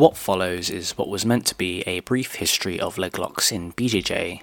What follows is what was meant to be a brief history of leg locks in BJJ,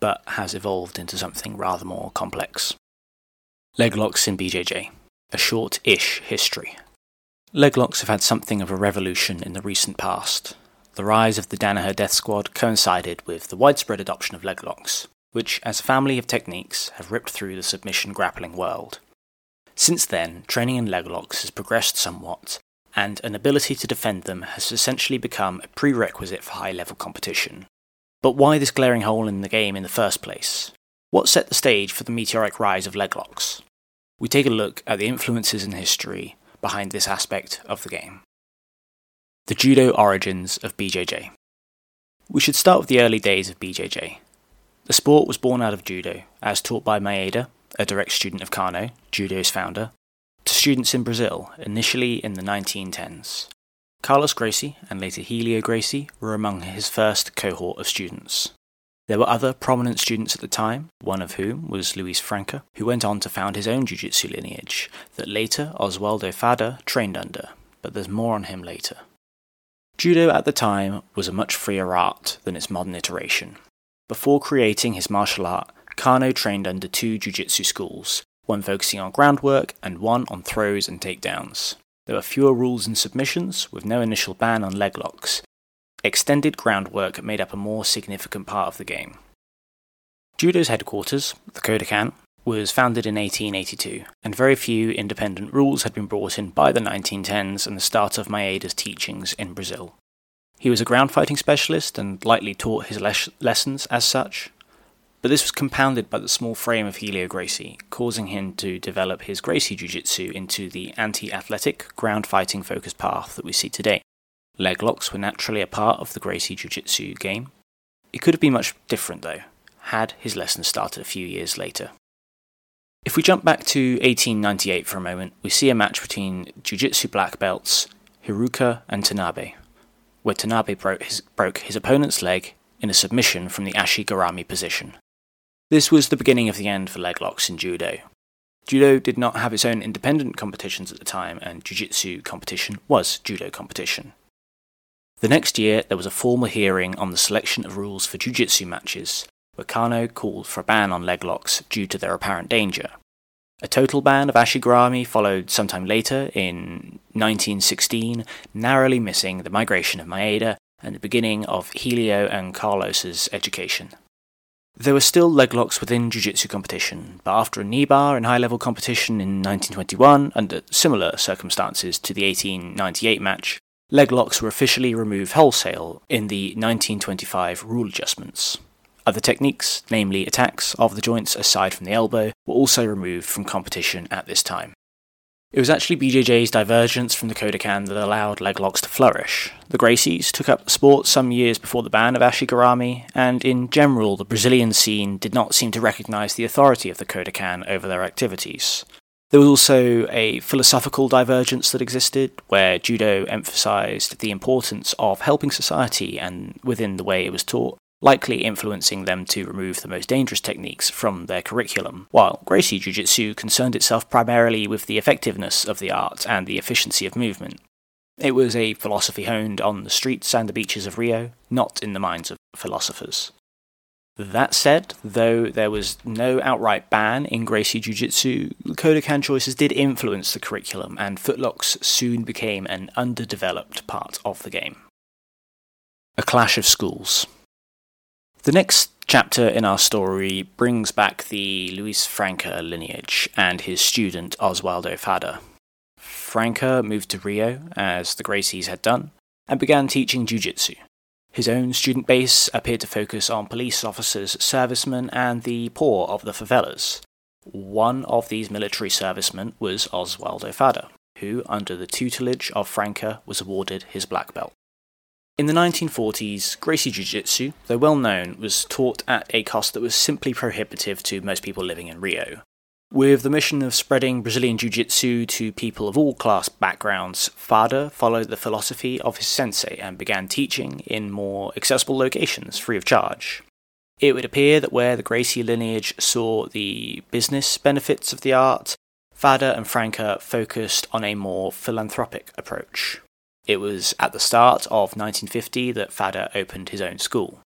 but has evolved into something rather more complex. Leg locks in BJJ, a short-ish history. Leg locks have had something of a revolution in the recent past. The rise of the Danaher Death Squad coincided with the widespread adoption of leg locks, which as a family of techniques have ripped through the submission grappling world. Since then, training in leg locks has progressed somewhat, and an ability to defend them has essentially become a prerequisite for high-level competition. But why this glaring hole in the game in the first place? What set the stage for the meteoric rise of leg locks? We take a look at the influences and history behind this aspect of the game. The judo origins of BJJ. We should start with the early days of BJJ. The sport was born out of judo, as taught by Maeda, a direct student of Kano, judo's founder, to students in Brazil, initially in the 1910s. Carlos Gracie, and later Helio Gracie, were among his first cohort of students. There were other prominent students at the time, one of whom was Luis Franca, who went on to found his own jiu-jitsu lineage, that later Oswaldo Fadda trained under, but there's more on him later. Judo at the time was a much freer art than its modern iteration. Before creating his martial art, Kano trained under two jiu-jitsu schools, one focusing on groundwork and one on throws and takedowns. There were fewer rules and submissions, with no initial ban on leg locks. Extended groundwork made up a more significant part of the game. Judo's headquarters, the Kodokan, was founded in 1882, and very few independent rules had been brought in by the 1910s and the start of Maeda's teachings in Brazil. He was a ground fighting specialist and lightly taught his lessons as such. But this was compounded by the small frame of Helio Gracie, causing him to develop his Gracie Jiu-Jitsu into the anti-athletic, ground-fighting focused path that we see today. Leg locks were naturally a part of the Gracie Jiu-Jitsu game. It could have been much different, though, had his lessons started a few years later. If we jump back to 1898 for a moment, we see a match between Jiu-Jitsu black belts Hiruka and Tanabe, where Tanabe broke his opponent's leg in a submission from the Ashi Garami position. This was the beginning of the end for leg locks in judo. Judo did not have its own independent competitions at the time, and jiu-jitsu competition was judo competition. The next year, there was a formal hearing on the selection of rules for jiu-jitsu matches, where Kano called for a ban on leg locks due to their apparent danger. A total ban of ashigarami followed sometime later in 1916, narrowly missing the migration of Maeda and the beginning of Helio and Carlos's education. There were still leg locks within jiu-jitsu competition, but after a knee bar in high-level competition in 1921, under similar circumstances to the 1898 match, leg locks were officially removed wholesale in the 1925 rule adjustments. Other techniques, namely attacks of the joints aside from the elbow, were also removed from competition at this time. It was actually BJJ's divergence from the Kodokan that allowed leg locks to flourish. The Gracies took up the sport some years before the ban of ashigarami, and in general the Brazilian scene did not seem to recognise the authority of the Kodokan over their activities. There was also a philosophical divergence that existed, where judo emphasised the importance of helping society and within the way it was taught, likely influencing them to remove the most dangerous techniques from their curriculum, while Gracie Jiu-Jitsu concerned itself primarily with the effectiveness of the art and the efficiency of movement. It was a philosophy honed on the streets and the beaches of Rio, not in the minds of philosophers. That said, though there was no outright ban in Gracie Jiu-Jitsu, Kodokan choices did influence the curriculum, and footlocks soon became an underdeveloped part of the game. A clash of schools. The next chapter in our story brings back the Luis Franca lineage and his student Oswaldo Fadda. Franca moved to Rio, as the Gracies had done, and began teaching jiu-jitsu. His own student base appeared to focus on police officers, servicemen, and the poor of the favelas. One of these military servicemen was Oswaldo Fadda, who, under the tutelage of Franca, was awarded his black belt. In the 1940s, Gracie Jiu-Jitsu, though well known, was taught at a cost that was simply prohibitive to most people living in Rio. With the mission of spreading Brazilian Jiu-Jitsu to people of all class backgrounds, Fadda followed the philosophy of his sensei and began teaching in more accessible locations, free of charge. It would appear that where the Gracie lineage saw the business benefits of the art, Fadda and Franca focused on a more philanthropic approach. It was at the start of 1950 that Fadda opened his own school.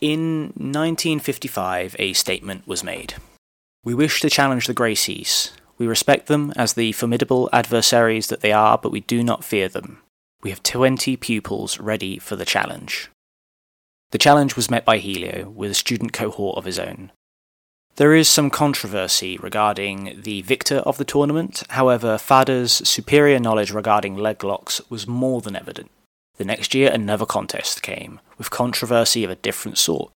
In 1955, a statement was made. "We wish to challenge the Gracies. We respect them as the formidable adversaries that they are, but we do not fear them. We have 20 pupils ready for the challenge." The challenge was met by Helio with a student cohort of his own. There is some controversy regarding the victor of the tournament, however Fadda's superior knowledge regarding leg locks was more than evident. The next year another contest came, with controversy of a different sort.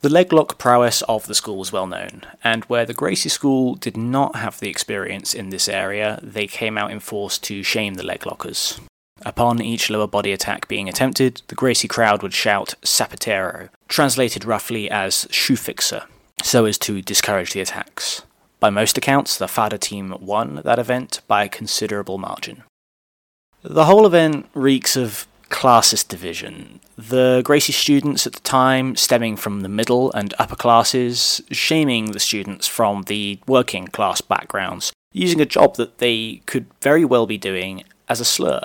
The leg lock prowess of the school was well known, and where the Gracie School did not have the experience in this area, they came out in force to shame the leg lockers. Upon each lower body attack being attempted, the Gracie crowd would shout "Sapatero," translated roughly as "shoe fixer," so as to discourage the attacks. By most accounts, the Fadda team won that event by a considerable margin. The whole event reeks of classist division. The Gracie students at the time, stemming from the middle and upper classes, shaming the students from the working class backgrounds, using a job that they could very well be doing as a slur.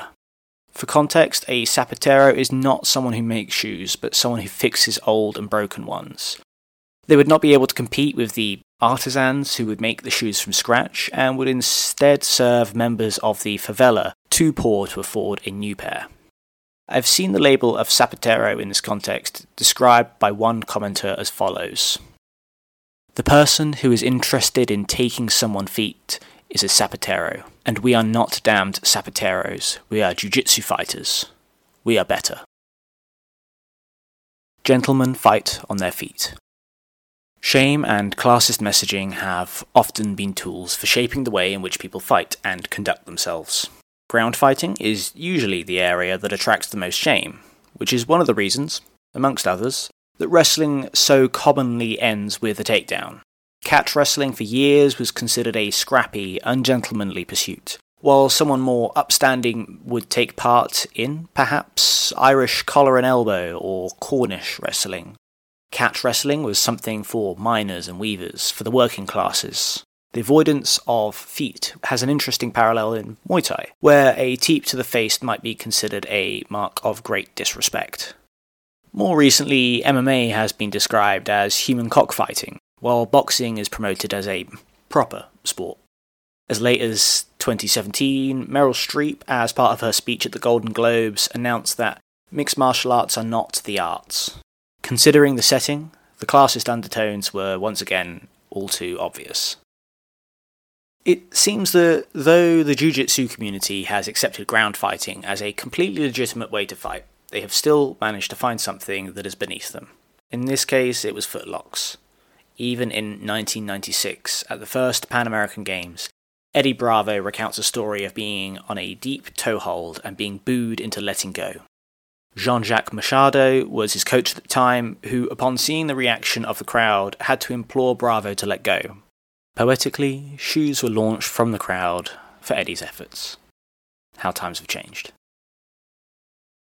For context, a zapatero is not someone who makes shoes, but someone who fixes old and broken ones. They would not be able to compete with the artisans who would make the shoes from scratch and would instead serve members of the favela too poor to afford a new pair. I've seen the label of zapatero in this context described by one commenter as follows. "The person who is interested in taking someone's feet is a zapatero, and we are not damned zapateros, we are jiu-jitsu fighters. We are better. Gentlemen fight on their feet." Shame and classist messaging have often been tools for shaping the way in which people fight and conduct themselves. Ground fighting is usually the area that attracts the most shame, which is one of the reasons, amongst others, that wrestling so commonly ends with a takedown. Catch wrestling for years was considered a scrappy, ungentlemanly pursuit, while someone more upstanding would take part in, perhaps, Irish collar and elbow or Cornish wrestling. Catch wrestling was something for miners and weavers, for the working classes. The avoidance of feet has an interesting parallel in Muay Thai, where a teep to the face might be considered a mark of great disrespect. More recently, MMA has been described as human cockfighting, while boxing is promoted as a proper sport. As late as 2017, Meryl Streep, as part of her speech at the Golden Globes, announced that mixed martial arts are not the arts. Considering the setting, the classist undertones were once again all too obvious. It seems that though the jiu-jitsu community has accepted ground fighting as a completely legitimate way to fight, they have still managed to find something that is beneath them. In this case, it was footlocks. Even in 1996, at the first Pan American Games, Eddie Bravo recounts a story of being on a deep toehold and being booed into letting go. Jean-Jacques Machado was his coach at the time, who, upon seeing the reaction of the crowd, had to implore Bravo to let go. Poetically, shoes were launched from the crowd for Eddie's efforts. How times have changed.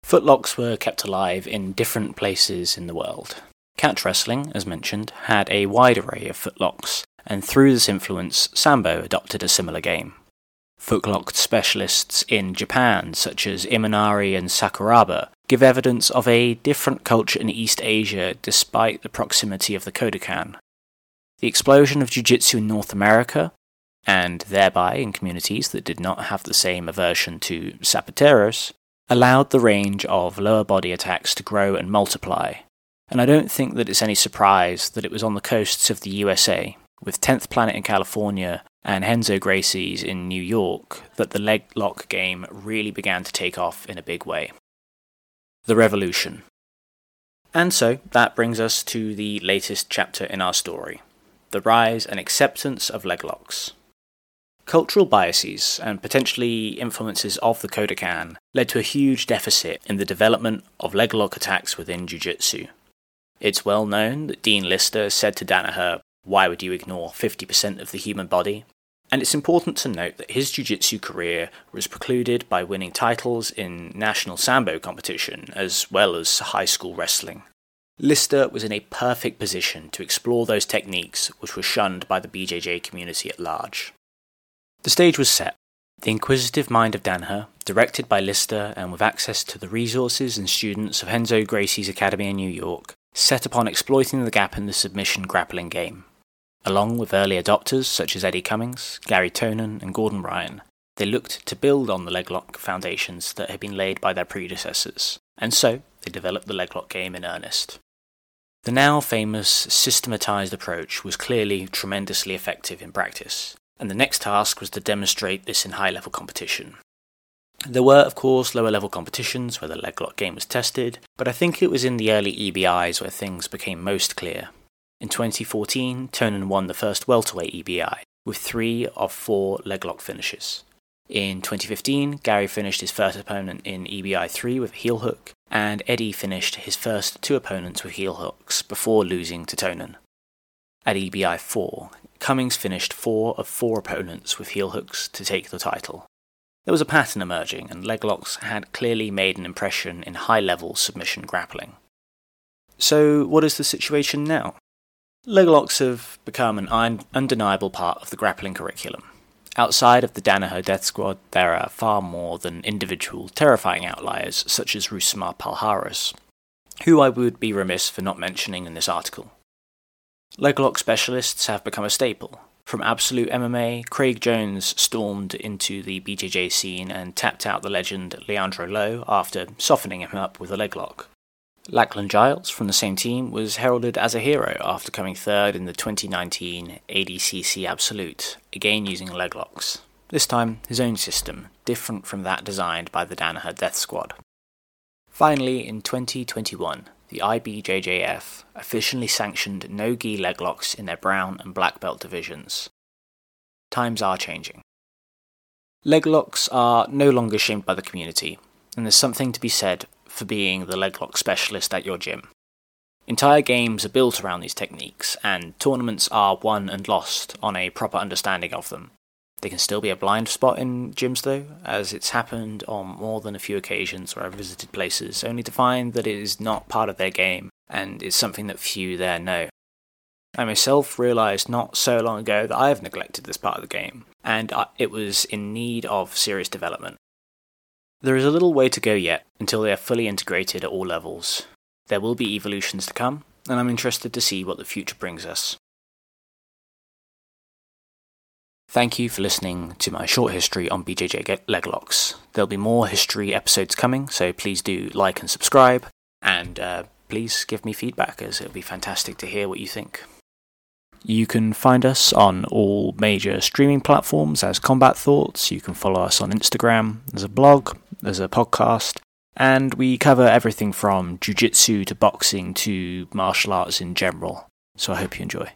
Footlocks were kept alive in different places in the world. Catch wrestling, as mentioned, had a wide array of footlocks, and through this influence, Sambo adopted a similar game. Footlock specialists in Japan, such as Imanari and Sakuraba, give evidence of a different culture in East Asia despite the proximity of the Kodokan. The explosion of jiu-jitsu in North America, and thereby in communities that did not have the same aversion to zapateros, allowed the range of lower body attacks to grow and multiply, and I don't think that it's any surprise that it was on the coasts of the USA, with 10th Planet in California and Henzo Gracie's in New York, that the leg lock game really began to take off in a big way. The revolution. And so, that brings us to the latest chapter in our story, the rise and acceptance of leg locks. Cultural biases and potentially influences of the Kodokan led to a huge deficit in the development of leg lock attacks within jiu-jitsu. It's well known that Dean Lister said to Danaher, "Why would you ignore 50% of the human body?" And it's important to note that his jiu-jitsu career was precluded by winning titles in national sambo competition, as well as high school wrestling. Lister was in a perfect position to explore those techniques which were shunned by the BJJ community at large. The stage was set. The Inquisitive Mind of Danaher, directed by Lister and with access to the resources and students of Henzo Gracie's Academy in New York, set upon exploiting the gap in the submission grappling game. Along with early adopters such as Eddie Cummings, Garry Tonon and Gordon Ryan, they looked to build on the leglock foundations that had been laid by their predecessors, and so they developed the leglock game in earnest. The now famous systematized approach was clearly tremendously effective in practice, and the next task was to demonstrate this in high-level competition. There were, of course, lower-level competitions where the leglock game was tested, but I think it was in the early EBIs where things became most clear. In 2014, Tonon won the first welterweight EBI, with 3 of 4 leglock finishes. In 2015, Garry finished his first opponent in EBI 3 with a heel hook, and Eddie finished his first 2 opponents with heel hooks before losing to Tonon. At EBI 4, Cummings finished 4 of 4 opponents with heel hooks to take the title. There was a pattern emerging, and leglocks had clearly made an impression in high-level submission grappling. So what is the situation now? Leglocks have become an undeniable part of the grappling curriculum. Outside of the Danaher Death Squad, there are far more than individual terrifying outliers such as Rousimar Palhares, who I would be remiss for not mentioning in this article. Leglock specialists have become a staple. From Absolute MMA, Craig Jones stormed into the BJJ scene and tapped out the legend Leandro Lo after softening him up with a leglock. Lachlan Giles, from the same team, was heralded as a hero after coming third in the 2019 ADCC Absolute, again using leglocks. This time, his own system, different from that designed by the Danaher Death Squad. Finally, in 2021, the IBJJF officially sanctioned no-gi leglocks in their brown and black belt divisions. Times are changing. Leglocks are no longer shamed by the community, and there's something to be said for being the leglock specialist at your gym. Entire games are built around these techniques, and tournaments are won and lost on a proper understanding of them. They can still be a blind spot in gyms though, as it's happened on more than a few occasions where I've visited places, only to find that it is not part of their game, and it's something that few there know. I myself realised not so long ago that I have neglected this part of the game, and it was in need of serious development. There is a little way to go yet, until they are fully integrated at all levels. There will be evolutions to come, and I'm interested to see what the future brings us. Thank you for listening to my short history on BJJ leglocks. There'll be more history episodes coming, so please do like and subscribe, and please give me feedback, as it'll be fantastic to hear what you think. You can find us on all major streaming platforms as Combat Thoughts. You can follow us on Instagram. There's a blog, there's a podcast, and we cover everything from jiu-jitsu to boxing to martial arts in general. So I hope you enjoy.